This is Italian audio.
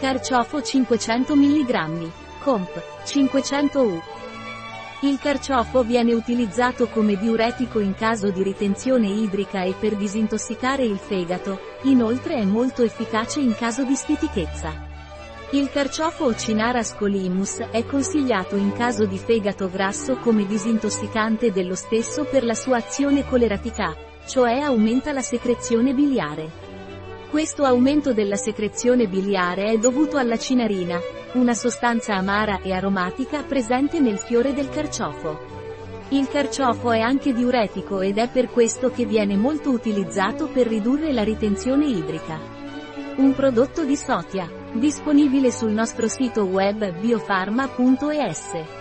Carciofo 500 mg. Comp. 500 U. Il carciofo viene utilizzato come diuretico in caso di ritenzione idrica e per disintossicare il fegato, inoltre è molto efficace in caso di stitichezza. Il carciofo o Cynara scolymus è consigliato in caso di fegato grasso come disintossicante dello stesso per la sua azione coleratica, cioè aumenta la secrezione biliare. Questo aumento della secrezione biliare è dovuto alla cinarina, una sostanza amara e aromatica presente nel fiore del carciofo. Il carciofo è anche diuretico ed è per questo che viene molto utilizzato per ridurre la ritenzione idrica. Un prodotto di Sotya, disponibile sul nostro sito web biofarma.es.